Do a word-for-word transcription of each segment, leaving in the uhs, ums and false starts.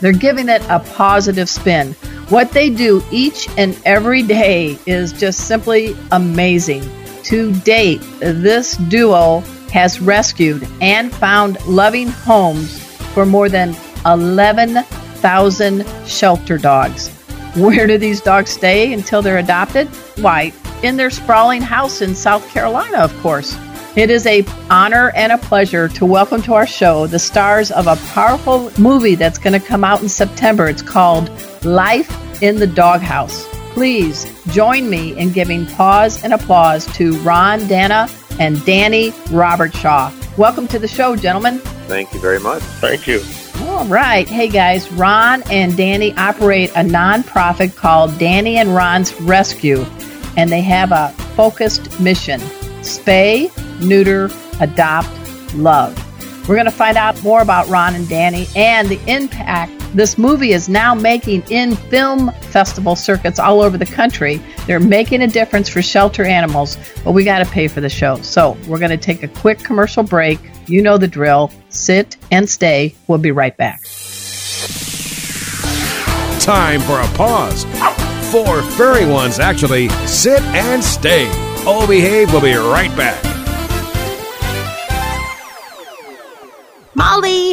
They're giving it a positive spin. What they do each and every day is just simply amazing. To date, this duo has rescued and found loving homes for more than eleven thousand shelter dogs. Where do these dogs stay until they're adopted? Why, in their sprawling house in South Carolina, of course. It is an honor and a pleasure to welcome to our show the stars of a powerful movie that's going to come out in September. It's called Life in the Doghouse. Please join me in giving pause and applause to Ron Dana and Danny Robertshaw. Welcome to the show, gentlemen. Thank you very much. Thank you. All right. Hey, guys. Ron and Danny operate a nonprofit called Danny and Ron's Rescue, and they have a focused mission: spay, neuter, adopt, love. We're going to find out more about Ron and Danny and the impact this movie is now making in film festival circuits all over the country. They're making a difference for shelter animals, but we got to pay for the show. So we're going to take a quick commercial break. You know the drill. Sit and stay. We'll be right back. Time for a pause. Four furry ones, actually. Sit and stay. O Behave will be right back. Molly,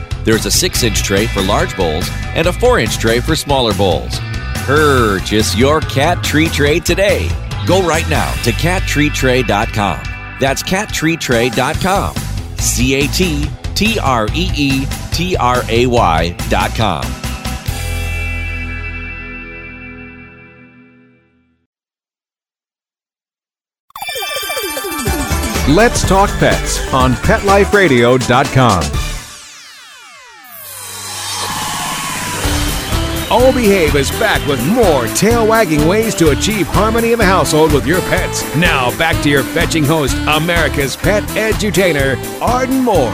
There's a six inch tray for large bowls and a four inch tray for smaller bowls. Purchase your Cat Tree Tray today. Go right now to cat tree tray dot com. That's cat tree tray dot com. C A T T R E E T R A Y dot com. Let's Talk Pets on pet life radio dot com. O Behave is back with more tail-wagging ways to achieve harmony in the household with your pets. Now back to your fetching host, America's pet edutainer, Arden Moore.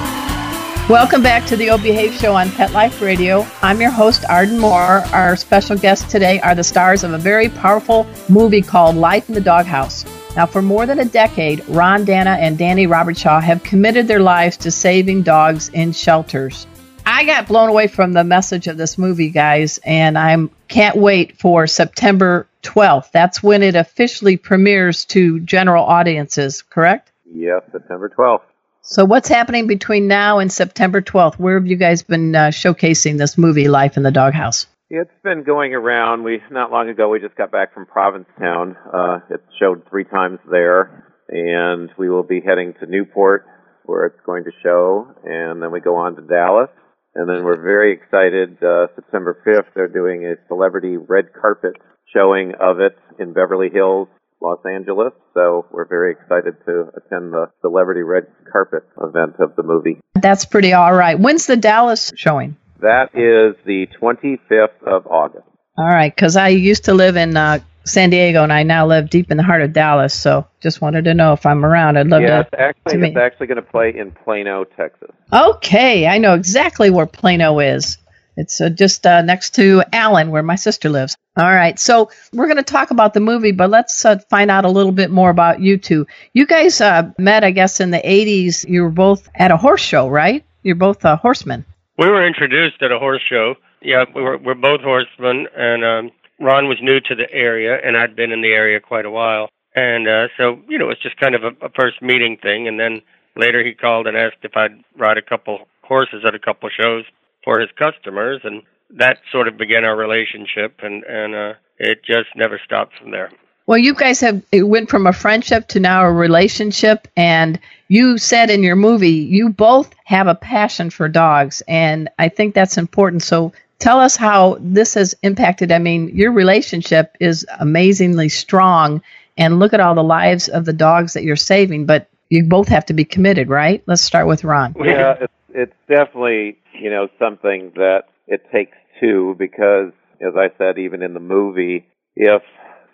Welcome back to the O Behave show on Pet Life Radio. I'm your host, Arden Moore. Our special guests today are the stars of a very powerful movie called Life in the Doghouse. Now, for more than a decade, Ron Dana and Danny Robertshaw have committed their lives to saving dogs in shelters. I got blown away from the message of this movie, guys, and I can't wait for September twelfth. That's when it officially premieres to general audiences, correct? Yes, September twelfth. So what's happening between now and September twelfth? Where have you guys been uh, showcasing this movie, Life in the Doghouse? It's been going around. We not long ago, we just got back from Provincetown. Uh, it showed three times there, and we will be heading to Newport, where it's going to show, and then we go on to Dallas, and then we're very excited. Uh, September fifth, they're doing a celebrity red carpet showing of it in Beverly Hills, Los Angeles, so we're very excited to attend the celebrity red carpet event of the movie. That's pretty all right. When's the Dallas showing? That is the twenty-fifth of August. All right, because I used to live in uh, San Diego, and I now live deep in the heart of Dallas, so just wanted to know if I'm around. I'd love yeah, to. Yeah, it's actually, actually going to play in Plano, Texas. Okay, I know exactly where Plano is. It's uh, just uh, next to Allen, where my sister lives. All right. So we're going to talk about the movie, but let's uh, find out a little bit more about you two. You guys uh, met, I guess, in the eighties. You were both at a horse show, right? You're both uh, horsemen. We were introduced at a horse show. Yeah, we were, we're both horsemen, and um, Ron was new to the area, and I'd been in the area quite a while. And uh, so, you know, it's just kind of a, a first meeting thing. And then later he called and asked if I'd ride a couple horses at a couple shows for his customers, and that sort of began our relationship, and, and uh, it just never stopped from there. Well, you guys have it went from a friendship to now a relationship, and you said in your movie you both have a passion for dogs, and I think that's important. So tell us how this has impacted. I mean, your relationship is amazingly strong, and look at all the lives of the dogs that you're saving, but you both have to be committed, right? Let's start with Ron. Yeah, it's, it's definitely, you know, something that it takes two, because, as I said, even in the movie, if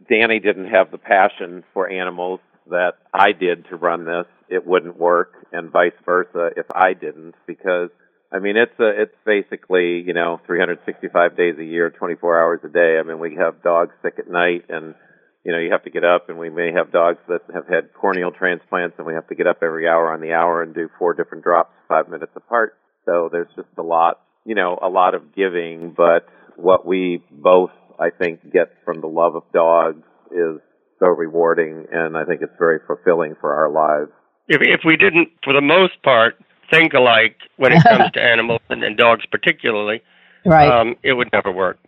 Danny didn't have the passion for animals that I did to run this, it wouldn't work, and vice versa if I didn't, because, I mean, it's a, it's basically, you know, three hundred sixty-five days a year, twenty-four hours a day. I mean, we have dogs sick at night, and, you know, you have to get up, and we may have dogs that have had corneal transplants, and we have to get up every hour on the hour and do four different drops five minutes apart. So there's just a lot, you know, a lot of giving, but what we both, I think, get from the love of dogs is so rewarding, and I think it's very fulfilling for our lives. If, if we didn't, for the most part, think alike when it comes to animals, and, and dogs particularly, right. um, it would never work.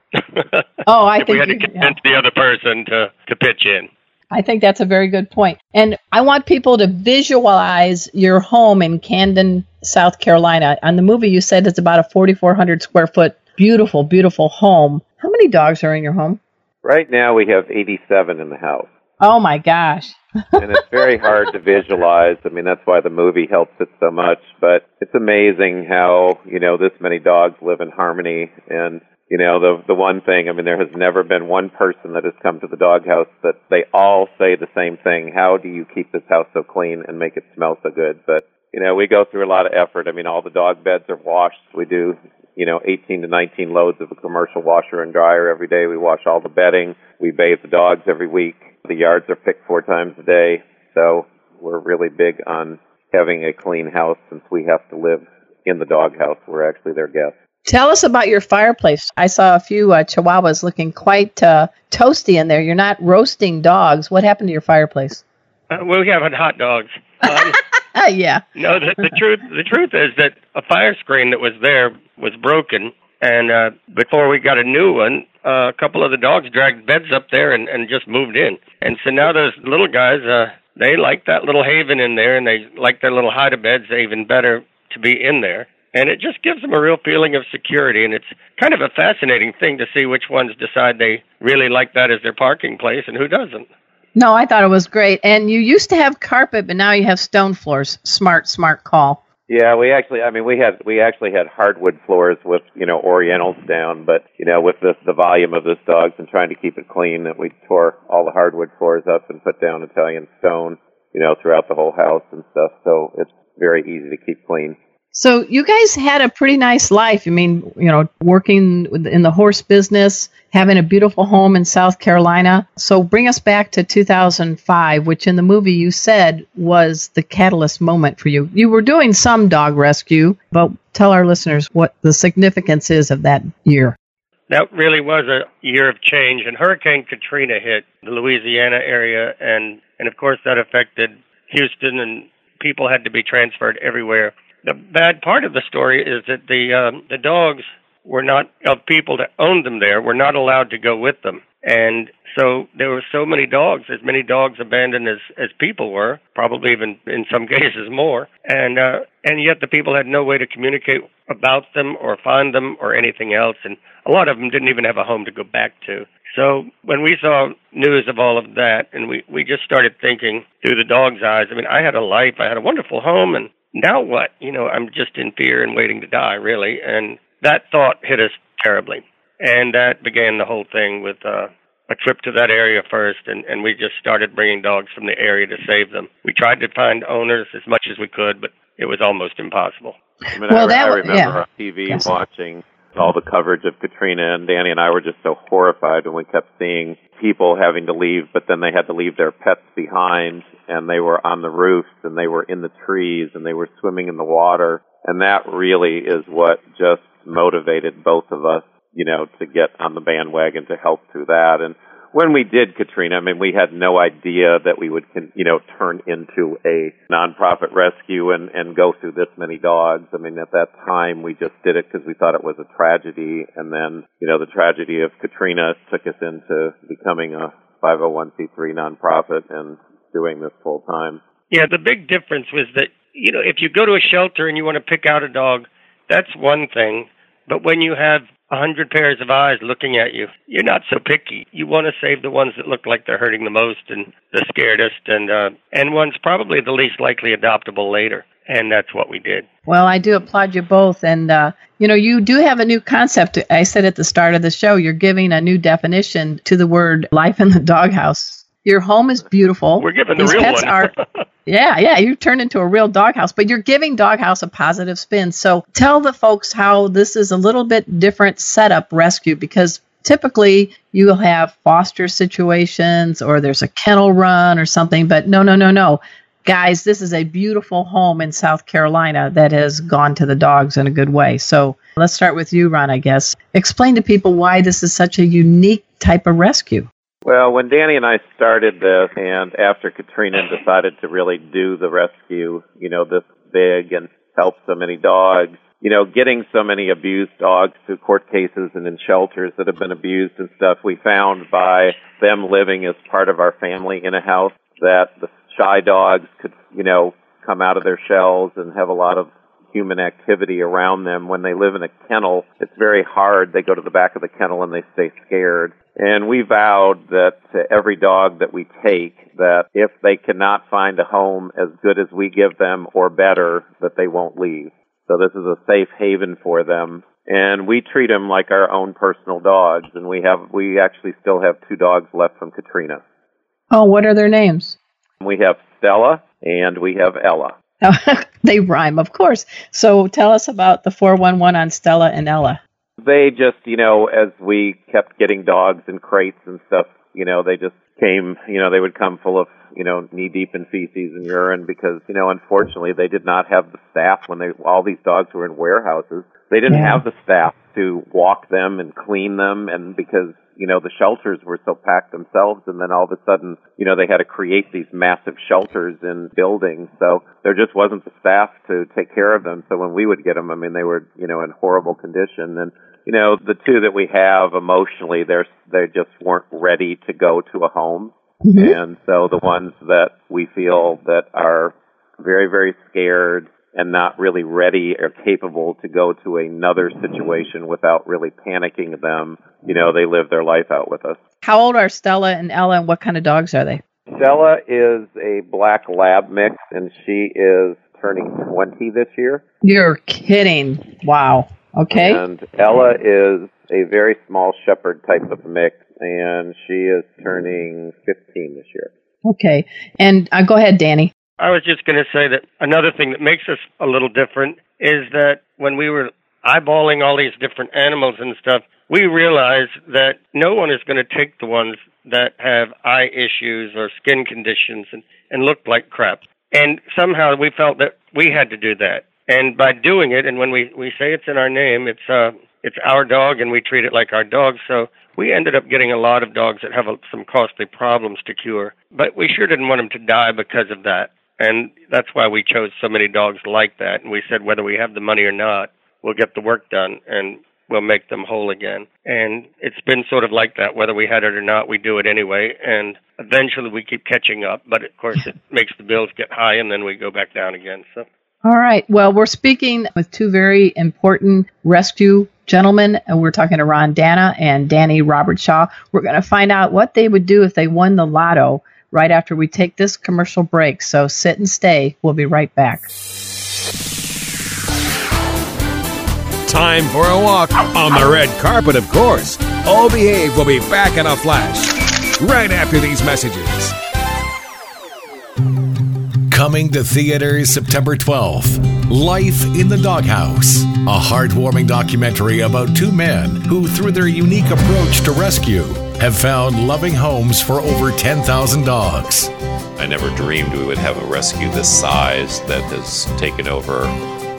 Oh, I if think we had you, to convince yeah. the other person to, to pitch in. I think that's a very good point. And I want people to visualize your home in Camden, South Carolina. On the movie, you said it's about a forty-four hundred square foot, beautiful, beautiful home. How many dogs are in your home? Right now we have eighty-seven in the house. Oh, my gosh. And it's very hard to visualize. I mean, that's why the movie helps it so much. But it's amazing how, you know, this many dogs live in harmony. And, you know, the the one thing, I mean, there has never been one person that has come to the doghouse that they all say the same thing. How do you keep this house so clean and make it smell so good? But, you know, we go through a lot of effort. I mean, all the dog beds are washed. We do, you know, eighteen to nineteen loads of a commercial washer and dryer every day. We wash all the bedding. We bathe the dogs every week. The yards are picked four times a day. So we're really big on having a clean house since we have to live in the doghouse. We're actually their guests. Tell us about your fireplace. I saw a few uh, chihuahuas looking quite uh, toasty in there. You're not roasting dogs. What happened to your fireplace? Uh, well, we have hot dogs. Um, yeah. No, the, the truth the truth is that a fire screen that was there was broken, and uh, before we got a new one, uh, a couple of the dogs dragged beds up there and, and just moved in. And so now those little guys, uh, they like that little haven in there, and they like their little hide-a-beds even better to be in there. And it just gives them a real feeling of security, and it's kind of a fascinating thing to see which ones decide they really like that as their parking place and who doesn't. No, I thought it was great. And you used to have carpet, but now you have stone floors. Smart, smart call. Yeah, we actually, I mean, we had we actually had hardwood floors with, you know, orientals down, but, you know, with this, the volume of this dogs and trying to keep it clean, that we tore all the hardwood floors up and put down Italian stone, you know, throughout the whole house and stuff. So it's very easy to keep clean. So you guys had a pretty nice life. I mean, you know, working in the horse business, having a beautiful home in South Carolina. So bring us back to two thousand five, which in the movie you said was the catalyst moment for you. You were doing some dog rescue, but tell our listeners what the significance is of that year. That really was a year of change. And Hurricane Katrina hit the Louisiana area, and, and of course that affected Houston, and people had to be transferred everywhere. The bad part of the story is that the um, the dogs were not, of people that owned them there, were not allowed to go with them. And so there were so many dogs, as many dogs abandoned as, as people were, probably even in some cases more. And uh, and yet the people had no way to communicate about them or find them or anything else. And a lot of them didn't even have a home to go back to. So when we saw news of all of that, and we, we just started thinking through the dog's eyes. I mean, I had a life, I had a wonderful home, and now what? You know, I'm just in fear and waiting to die, really. And that thought hit us terribly. And that began the whole thing with uh, a trip to that area first, and, and we just started bringing dogs from the area to save them. We tried to find owners as much as we could, but it was almost impossible. I mean, well, I, that, I remember yeah. on T V yes. watching all the coverage of Katrina, and Danny and I were just so horrified when we kept seeing people having to leave, but then they had to leave their pets behind, and they were on the roofs, and they were in the trees, and they were swimming in the water. And that really is what just motivated both of us, you know, to get on the bandwagon to help through that. And when we did Katrina, I mean, we had no idea that we would, you know, turn into a nonprofit rescue and, and go through this many dogs. I mean, at that time, we just did it because we thought it was a tragedy. And then, you know, the tragedy of Katrina took us into becoming a five oh one c three nonprofit and doing this full time. Yeah, the big difference was that, you know, if you go to a shelter and you want to pick out a dog, that's one thing. But when you have a hundred pairs of eyes looking at you, you're not so picky. You want to save the ones that look like they're hurting the most and the scaredest, and uh, and one's probably the least likely adoptable later. And that's what we did. Well, I do applaud you both. And, uh, you know, you do have a new concept. I said at the start of the show, you're giving a new definition to the word life in the doghouse. Your home is beautiful. We're giving the These real pets one. Are, yeah, yeah, you've turned into a real doghouse, but you're giving doghouse a positive spin. So tell the folks how this is a little bit different setup rescue, because typically you'll have foster situations or there's a kennel run or something, but no, no, no, no. Guys, this is a beautiful home in South Carolina that has gone to the dogs in a good way. So let's start with you, Ron, I guess. Explain to people why this is such a unique type of rescue. Well, when Danny and I started this, and after Katrina decided to really do the rescue, you know, this big and help so many dogs, you know, getting so many abused dogs through court cases and in shelters that have been abused and stuff, we found by them living as part of our family in a house that the shy dogs could, you know, come out of their shells and have a lot of human activity around them. When they live in a kennel, it's very hard. They go to the back of the kennel and they stay scared. And we vowed that to every dog that we take, that if they cannot find a home as good as we give them or better, that they won't leave. So this is a safe haven for them. And we treat them like our own personal dogs. And we have, we actually still have two dogs left from Katrina. Oh, what are their names? We have Stella and we have Ella. They rhyme, of course. So tell us about the four one one on Stella and Ella. They just, you know, as we kept getting dogs and crates and stuff, you know, they just came, you know, they would come full of, you know, knee-deep in feces and urine because, you know, unfortunately they did not have the staff when they, all these dogs were in warehouses. They didn't yeah. have the staff to walk them and clean them, and because, you know, the shelters were so packed themselves, and then all of a sudden, you know, they had to create these massive shelters and buildings, so there just wasn't the staff to take care of them. So when we would get them, I mean, they were, you know, in horrible condition. And, you know, the two that we have emotionally, they're, they just weren't ready to go to a home. Mm-hmm. And so the ones that we feel that are very, very scared and not really ready or capable to go to another situation without really panicking them, you know, they live their life out with us. How old are Stella and Ella, and what kind of dogs are they? Stella is a black lab mix, and she is turning twenty this year. You're kidding. Wow. Okay. And Ella is a very small shepherd type of mix, and she is turning fifteen this year. Okay. And uh, go ahead, Danny. I was just going to say that another thing that makes us a little different is that when we were eyeballing all these different animals and stuff, we realized that no one is going to take the ones that have eye issues or skin conditions and, and look like crap. And somehow we felt that we had to do that. And by doing it, and when we, we say it's in our name, it's uh, it's our dog, and we treat it like our dog. So we ended up getting a lot of dogs that have a, some costly problems to cure. But we sure didn't want them to die because of that. And that's why we chose so many dogs like that. And we said, whether we have the money or not, we'll get the work done and we'll make them whole again. And it's been sort of like that. Whether we had it or not, we do it anyway. And eventually we keep catching up. But, of course, it makes the bills get high and then we go back down again. So. All right. Well, we're speaking with two very important rescue gentlemen. And we're talking to Ron Dana and Danny Robertshaw. We're going to find out what they would do if they won the lotto right after we take this commercial break. So sit and stay. We'll be right back. Time for a walk on the red carpet, of course. O Behave will be back in a flash right after these messages. Coming to theaters September twelfth, Life in the Doghouse, a heartwarming documentary about two men who, through their unique approach to rescue, have found loving homes for over ten thousand dogs. I never dreamed we would have a rescue this size that has taken over,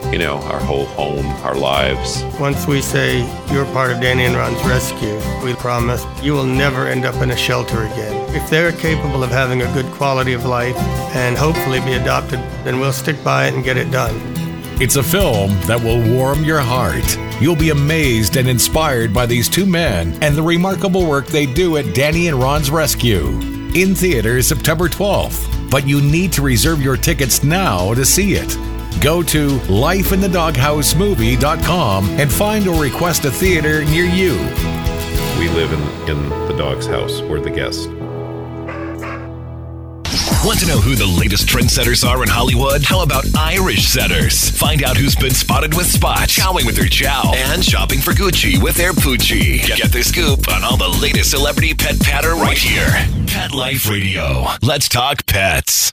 you know, our whole home, our lives. Once we say you're part of Danny and Ron's Rescue, we promise you will never end up in a shelter again. If they're capable of having a good quality of life and hopefully be adopted, then we'll stick by it and get it done. It's a film that will warm your heart. You'll be amazed and inspired by these two men and the remarkable work they do at Danny and Ron's Rescue. In theaters September twelfth, but you need to reserve your tickets now to see it. Go to Life In The Doghouse Movie dot com and find or request a theater near you. We live in, in the dog's house. We're the guest. Want to know who the latest trendsetters are in Hollywood? How about Irish setters? Find out who's been spotted with spots, chowing with their chow, and shopping for Gucci with their Poochie. Get the scoop on all the latest celebrity pet patter right here. Pet Life Radio. Let's talk pets.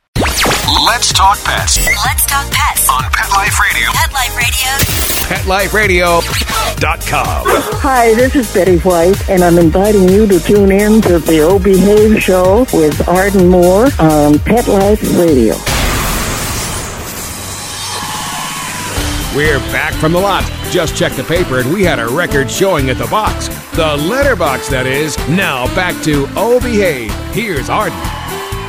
Let's talk pets. Let's talk pets. On Pet Life Radio. Pet Life Radio. Pet Life Radio dot com. Hi, this is Betty White, and I'm inviting you to tune in to the O Behave show with Arden Moore on Pet Life Radio. We're back from the lot. Just checked the paper, and we had a record showing at the box. The letterbox, that is. Now back to O Behave. Here's Arden.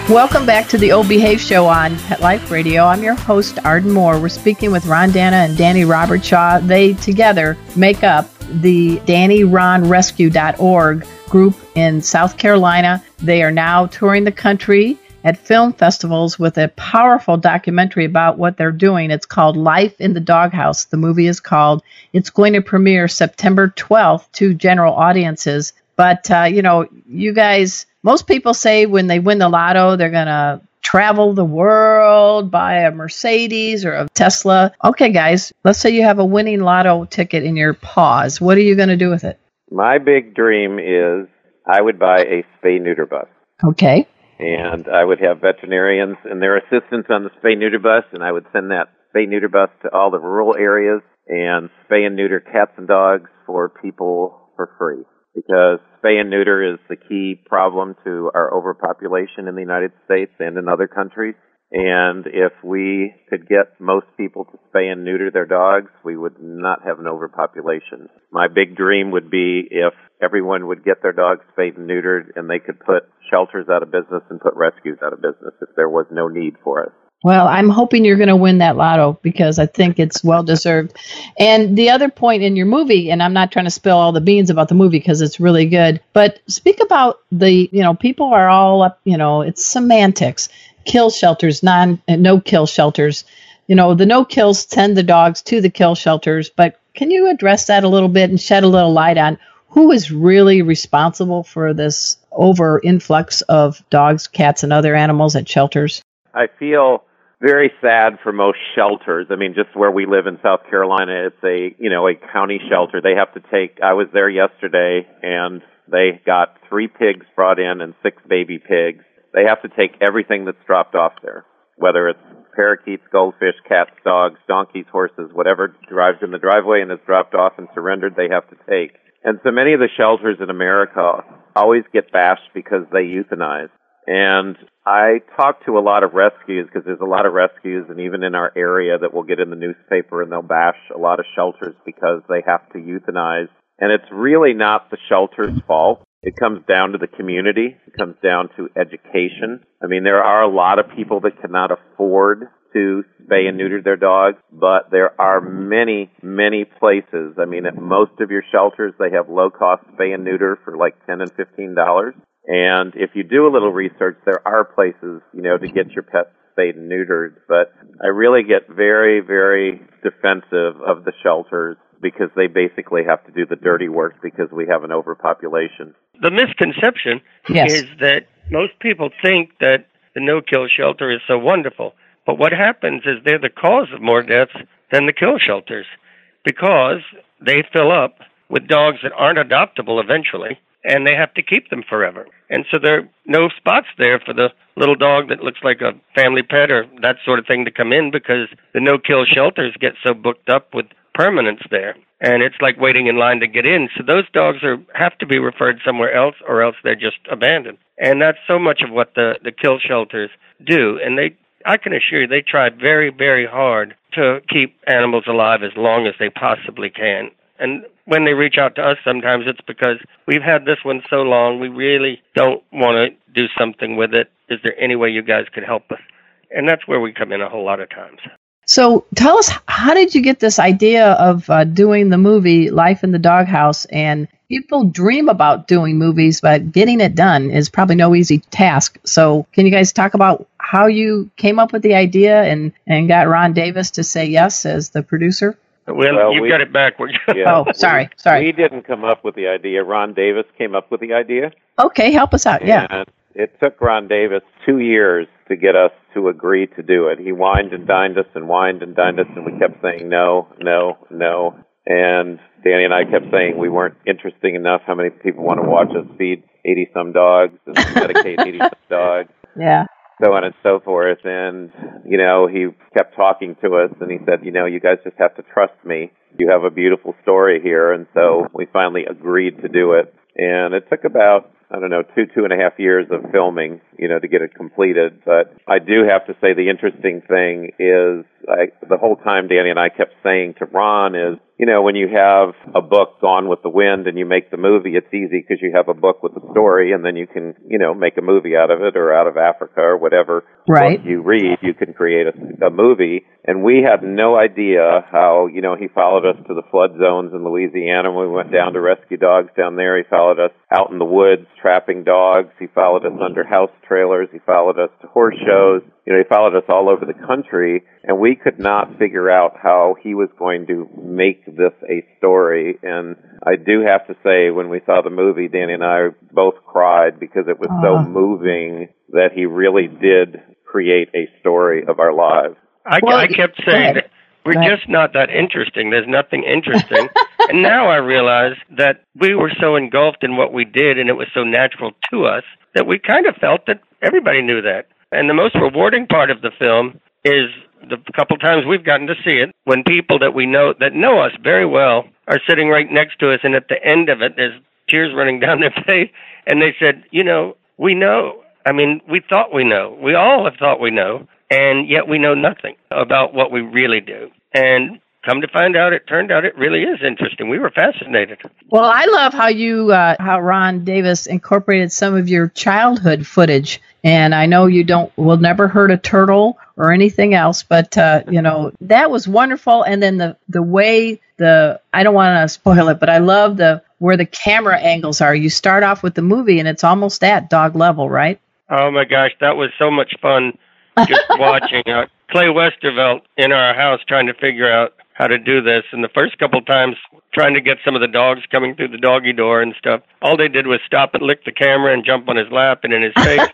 Welcome back to the O Behave Show on Pet Life Radio. I'm your host, Arden Moore. We're speaking with Ron Dana and Danny Robertshaw. They together make up the Danny Ron Rescue dot org group in South Carolina. They are now touring the country at film festivals with a powerful documentary about what they're doing. It's called Life in the Doghouse. The movie is called. It's going to premiere September twelfth to general audiences. But, uh, you know, you guys... Most people say when they win the lotto, they're going to travel the world, buy a Mercedes or a Tesla. Okay, guys, let's say you have a winning lotto ticket in your paws. What are you going to do with it? My big dream is I would buy a spay-neuter bus. Okay. And I would have veterinarians and their assistants on the spay-neuter bus, and I would send that spay-neuter bus to all the rural areas and spay and neuter cats and dogs for people for free. Because spay and neuter is the key problem to our overpopulation in the United States and in other countries. And if we could get most people to spay and neuter their dogs, we would not have an overpopulation. My big dream would be if everyone would get their dogs spayed and neutered and they could put shelters out of business and put rescues out of business if there was no need for us. Well, I'm hoping you're going to win that lotto because I think it's well-deserved. And the other point in your movie, and I'm not trying to spill all the beans about the movie because it's really good, but speak about the, you know, people are all up, you know, it's semantics, kill shelters, non, no-kill shelters. You know, the no-kills send the dogs to the kill shelters, but can you address that a little bit and shed a little light on who is really responsible for this over-influx of dogs, cats, and other animals at shelters? I feel very sad for most shelters. I mean, just where we live in South Carolina, it's a, you know, a county shelter. They have to take, I was there yesterday and they got three pigs brought in and six baby pigs. They have to take everything that's dropped off there, whether it's parakeets, goldfish, cats, dogs, donkeys, horses, whatever drives in the driveway and is dropped off and surrendered, they have to take. And so many of the shelters in America always get bashed because they euthanize. And I talk to a lot of rescues because there's a lot of rescues, and even in our area that will get in the newspaper, and they'll bash a lot of shelters because they have to euthanize. And it's really not the shelter's fault. It comes down to the community. It comes down to education. I mean, there are a lot of people that cannot afford to spay and neuter their dogs, but there are many, many places. I mean, at most of your shelters, they have low-cost spay and neuter for like ten dollars and fifteen dollars. And if you do a little research, there are places, you know, to get your pets spayed and neutered. But I really get very, very defensive of the shelters because they basically have to do the dirty work because we have an overpopulation. The misconception yes. is that most people think that the no-kill shelter is so wonderful. But what happens is they're the cause of more deaths than the kill shelters because they fill up with dogs that aren't adoptable eventually. and they have to keep them forever. And so there are no spots there for the little dog that looks like a family pet or that sort of thing to come in because the no-kill shelters get so booked up with permanents there. And it's like waiting in line to get in. So those dogs are have to be referred somewhere else or else they're just abandoned. And that's so much of what the, the kill shelters do. And they, I can assure you, they try very, very hard to keep animals alive as long as they possibly can. And when they reach out to us, sometimes it's because we've had this one so long, we really don't want to do something with it. Is there any way you guys could help us? And that's where we come in a whole lot of times. So tell us, how did you get this idea of uh, doing the movie Life in the Doghouse? And people dream about doing movies, but getting it done is probably no easy task. So can you guys talk about how you came up with the idea and, and got Ron Davis to say yes as the producer? Well, well you've we, got it backwards. Yeah, oh, sorry, we, sorry. We didn't come up with the idea. Ron Davis came up with the idea. Okay, help us out, yeah. And it took Ron Davis two years to get us to agree to do it. He whined and dined us and whined and dined us, and we kept saying no, no, no. And Danny and I kept saying we weren't interesting enough. How many people want to watch us feed eighty-some dogs and medicate eighty-some dogs? Yeah. So on and so forth. And, you know, he kept talking to us and he said, you know, you guys just have to trust me. You have a beautiful story here. And so we finally agreed to do it. And it took about, I don't know, two, two and a half years of filming, you know, to get it completed. But I do have to say the interesting thing is I, the whole time Danny and I kept saying to Ron is, you know, when you have a book Gone with the Wind and you make the movie, it's easy because you have a book with a story and then you can, you know, make a movie out of it or out of Africa or whatever right. book you read, you can create a, a movie. And we had no idea how, you know, he followed us to the flood zones in Louisiana. We went down to rescue dogs down there. He followed us out in the woods trapping dogs. He followed us under house trailers. He followed us to horse shows. You know, he followed us all over the country, and we could not figure out how he was going to make this a story. And I do have to say, when we saw the movie, Danny and I both cried because it was so moving that he really did create a story of our lives. I, I kept saying that we're just not that interesting. There's nothing interesting. And now I realize that we were so engulfed in what we did, and it was so natural to us, that we kind of felt that everybody knew that. And the most rewarding part of the film is the couple times we've gotten to see it, when people that we know, that know us very well, are sitting right next to us, and at the end of it, there's tears running down their face, and they said, you know, we know. I mean, we thought we know. We all have thought we know, and yet we know nothing about what we really do. And come to find out, it turned out it really is interesting. We were fascinated. Well, I love how you, uh, how Ron Davis incorporated some of your childhood footage. And I know you don't, will never hurt a turtle or anything else, but, uh, you know, that was wonderful. And then the, the way the, I don't want to spoil it, but I love the, where the camera angles are. You start off with the movie and it's almost at dog level, right? Oh my gosh. That was so much fun just watching uh, Clay Westervelt in our house trying to figure out how to do this. And the first couple times trying to get some of the dogs coming through the doggy door and stuff, all they did was stop and lick the camera and jump on his lap and in his face.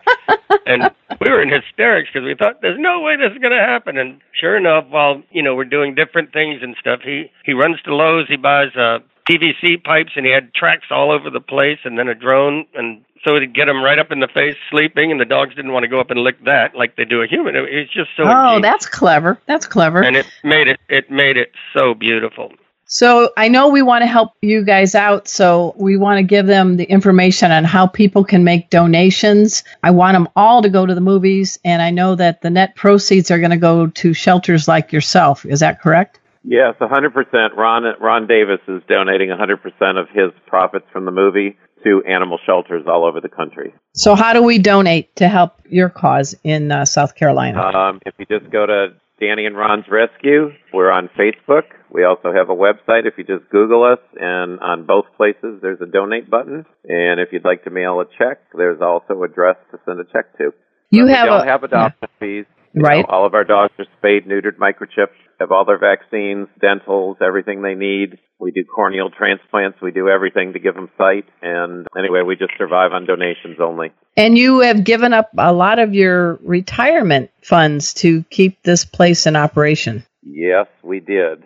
And we were in hysterics because we thought, there's no way this is going to happen. And sure enough, while, you know, we're doing different things and stuff, he, he runs to Lowe's, he buys uh, P V C pipes, and he had tracks all over the place and then a drone. And so he'd get him right up in the face sleeping, and the dogs didn't want to go up and lick that like they do a human. It, it's just so Oh, ingenious. That's clever. That's clever. And it made it, it made it so beautiful. So I know we want to help you guys out, so we want to give them the information on how people can make donations. I want them all to go to the movies, and I know that the net proceeds are going to go to shelters like yourself. Is that correct? Yes, one hundred percent. Ron, Ron Davis is donating one hundred percent of his profits from the movie to animal shelters all over the country. So how do we donate to help your cause in uh, South Carolina? Um, if you just go to Danny and Ron's Rescue, we're on Facebook. We also have a website. If you just Google us, and on both places, there's a donate button. And if you'd like to mail a check, there's also address to send a check to. You have, we don't a, have adoption yeah. fees. You right. know, all of our dogs are spayed, neutered, microchipped, have all their vaccines, dentals, everything they need. We do corneal transplants. We do everything to give them sight. And anyway, we just survive on donations only. And you have given up a lot of your retirement funds to keep this place in operation. Yes, we did.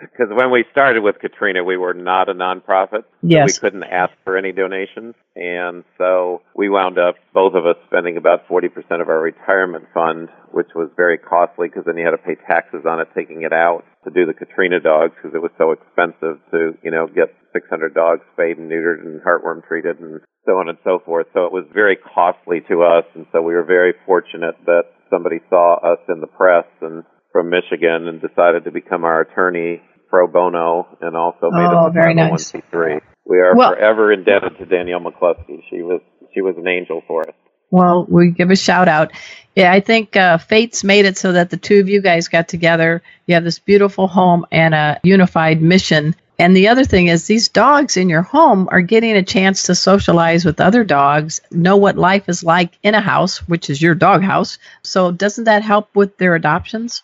Because when we started with Katrina, we were not a nonprofit. Yes. So we couldn't ask for any donations. And so we wound up, both of us, spending about forty percent of our retirement fund, which was very costly because then you had to pay taxes on it, taking it out to do the Katrina dogs because it was so expensive to, you know, get six hundred dogs spayed and neutered and heartworm treated and so on and so forth. So it was very costly to us. And so we were very fortunate that somebody saw us in the press and from Michigan and decided to become our attorney pro bono and also made oh, us a five oh one c three. We are well, forever indebted to Danielle McCluskey. She was she was an angel for us. Well, we give a shout out. Yeah, I think uh, fate's made it so that the two of you guys got together. You have this beautiful home and a unified mission. And the other thing is these dogs in your home are getting a chance to socialize with other dogs, know what life is like in a house, which is your dog house. So doesn't that help with their adoptions?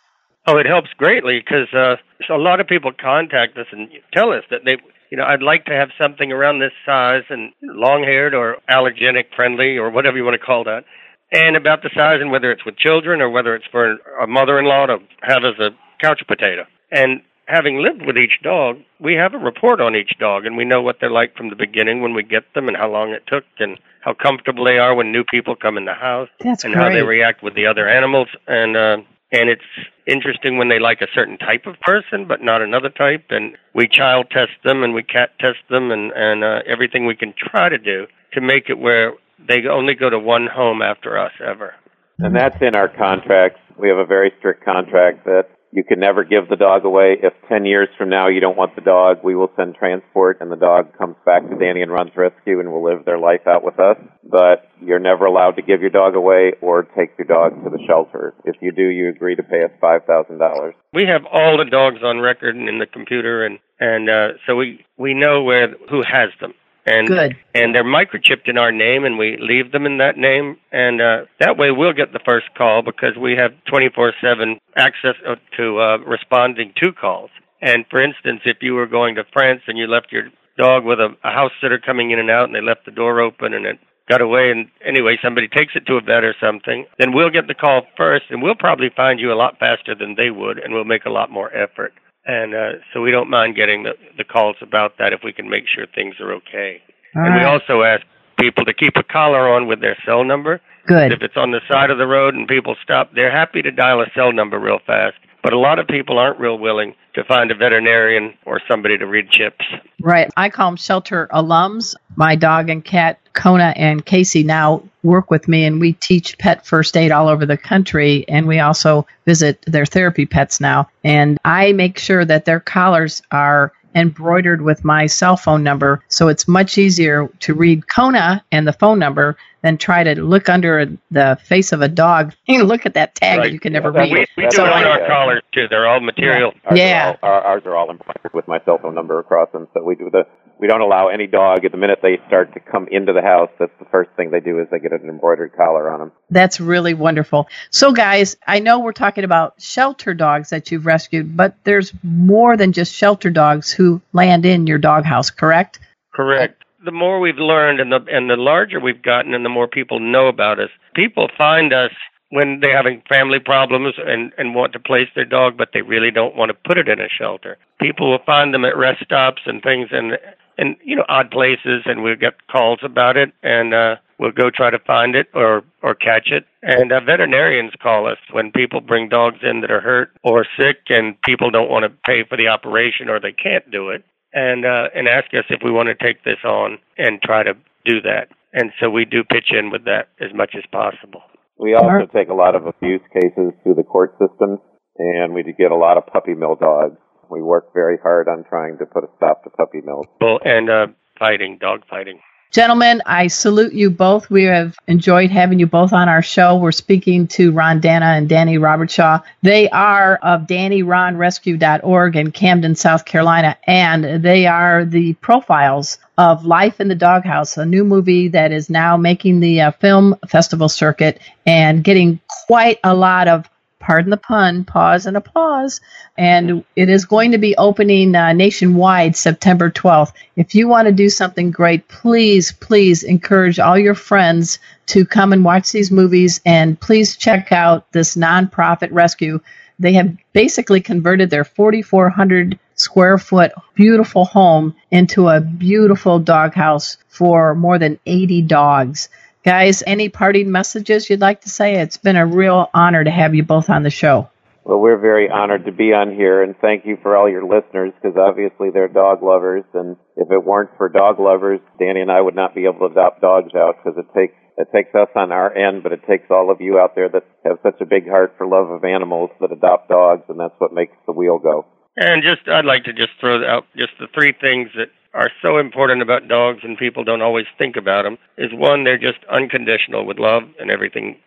Oh, it helps greatly because uh, a lot of people contact us and tell us that they, you know, I'd like to have something around this size and long-haired or allergenic friendly or whatever you want to call that, and about the size and whether it's with children or whether it's for a mother-in-law to have as a couch potato. And having lived with each dog, we have a report on each dog, and we know what they're like from the beginning when we get them and how long it took and how comfortable they are when new people come in the house. That's and great. How they react with the other animals. And, uh, and it's interesting when they like a certain type of person, but not another type. And we child test them and we cat test them and, and uh, everything we can try to do to make it where they only go to one home after us ever. And that's in our contracts. We have a very strict contract that you can never give the dog away. If ten years from now you don't want the dog, we will send transport and the dog comes back to Danny and Ron's Rescue and will live their life out with us. But you're never allowed to give your dog away or take your dog to the shelter. If you do, you agree to pay us five thousand dollars. We have all the dogs on record and in the computer, and, and uh, so we, we know where who has them. And Good. And they're microchipped in our name, and we leave them in that name. And uh, that way we'll get the first call because we have twenty-four seven access to uh, responding to calls. And, for instance, if you were going to France and you left your dog with a, a house sitter coming in and out and they left the door open and it got away, and anyway, somebody takes it to a vet or something, then we'll get the call first, and we'll probably find you a lot faster than they would, and we'll make a lot more effort. And uh, so we don't mind getting the, the calls about that if we can make sure things are okay. All and right. We also ask people to keep a collar on with their cell number. Good. If it's on the side of the road and people stop, they're happy to dial a cell number real fast. But a lot of people aren't real willing to find a veterinarian or somebody to read chips. Right. I call them shelter alums. My dog and cat, Kona and Casey, now work with me, and we teach pet first aid all over the country, and we also visit their therapy pets now. And I make sure that their collars are embroidered with my cell phone number, so it's much easier to read Kona and the phone number than try to look under the face of a dog and look at that tag right. You can never well, read. We, we do so it on like, our collars, too. They're all material. Yeah. Ours, yeah. Are all, our, ours are all embroidered with my cell phone number across them, so we do the we don't allow any dog. At the minute they start to come into the house, that's the first thing they do is they get an embroidered collar on them. That's really wonderful. So, guys, I know we're talking about shelter dogs that you've rescued, but there's more than just shelter dogs who land in your doghouse, correct? Correct. The more we've learned and the and the larger we've gotten and the more people know about us, people find us when they're having family problems and, and want to place their dog, but they really don't want to put it in a shelter. People will find them at rest stops and things and, and you know, odd places, and we'll get calls about it, and uh, we'll go try to find it or, or catch it. And uh, veterinarians call us when people bring dogs in that are hurt or sick and people don't want to pay for the operation or they can't do it, and uh, and ask us if we want to take this on and try to do that. And so we do pitch in with that as much as possible. We also take a lot of abuse cases through the court system, and we get a lot of puppy mill dogs. We work very hard on trying to put a stop to puppy mills. Well, and uh, fighting, dog fighting. Gentlemen, I salute you both. We have enjoyed having you both on our show. We're speaking to Ron Dana and Danny Robertshaw. They are of Danny Ron Rescue dot org in Camden, South Carolina, and they are the profiles of Life in the Doghouse, a new movie that is now making the uh, film festival circuit and getting quite a lot of, pardon the pun, pause and applause. And it is going to be opening uh, nationwide September twelfth. If you want to do something great, please, please encourage all your friends to come and watch these movies. And please check out this nonprofit rescue They have basically converted their forty-four hundred square foot beautiful home into a beautiful doghouse for more than eighty dogs. Guys, any parting messages you'd like to say? It's been a real honor to have you both on the show. Well, we're very honored to be on here, and thank you for all your listeners, because obviously they're dog lovers, and if it weren't for dog lovers, Danny and I would not be able to adopt dogs out, because it takes it takes us on our end, but it takes all of you out there that have such a big heart for love of animals that adopt dogs, and that's what makes the wheel go. And just, I'd like to just throw out just the three things that are so important about dogs and people don't always think about them. Is one, they're just unconditional with love and everything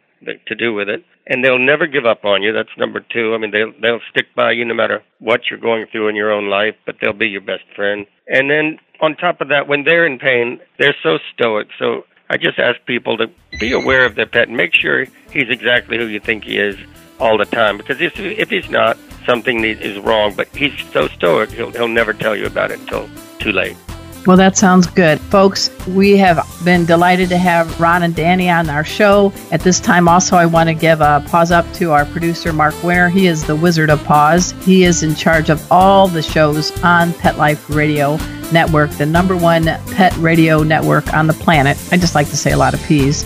to do with it. And they'll never give up on you. That's number two. I mean, they'll, they'll stick by you no matter what you're going through in your own life, but they'll be your best friend. And then on top of that, when they're in pain, they're so stoic. So I just ask people to be aware of their pet and make sure he's exactly who you think he is all the time, because if, if he's not, something is wrong, but he's so stoic, he'll, he'll never tell you about it until too late. Well, that sounds good. Folks, we have been delighted to have Ron and Danny on our show. At this time, also, I want to give a pause up to our producer, Mark Winter. He is the Wizard of Paws. He is in charge of all the shows on Pet Life Radio Network, the number one pet radio network on the planet. I just like to say a lot of P's.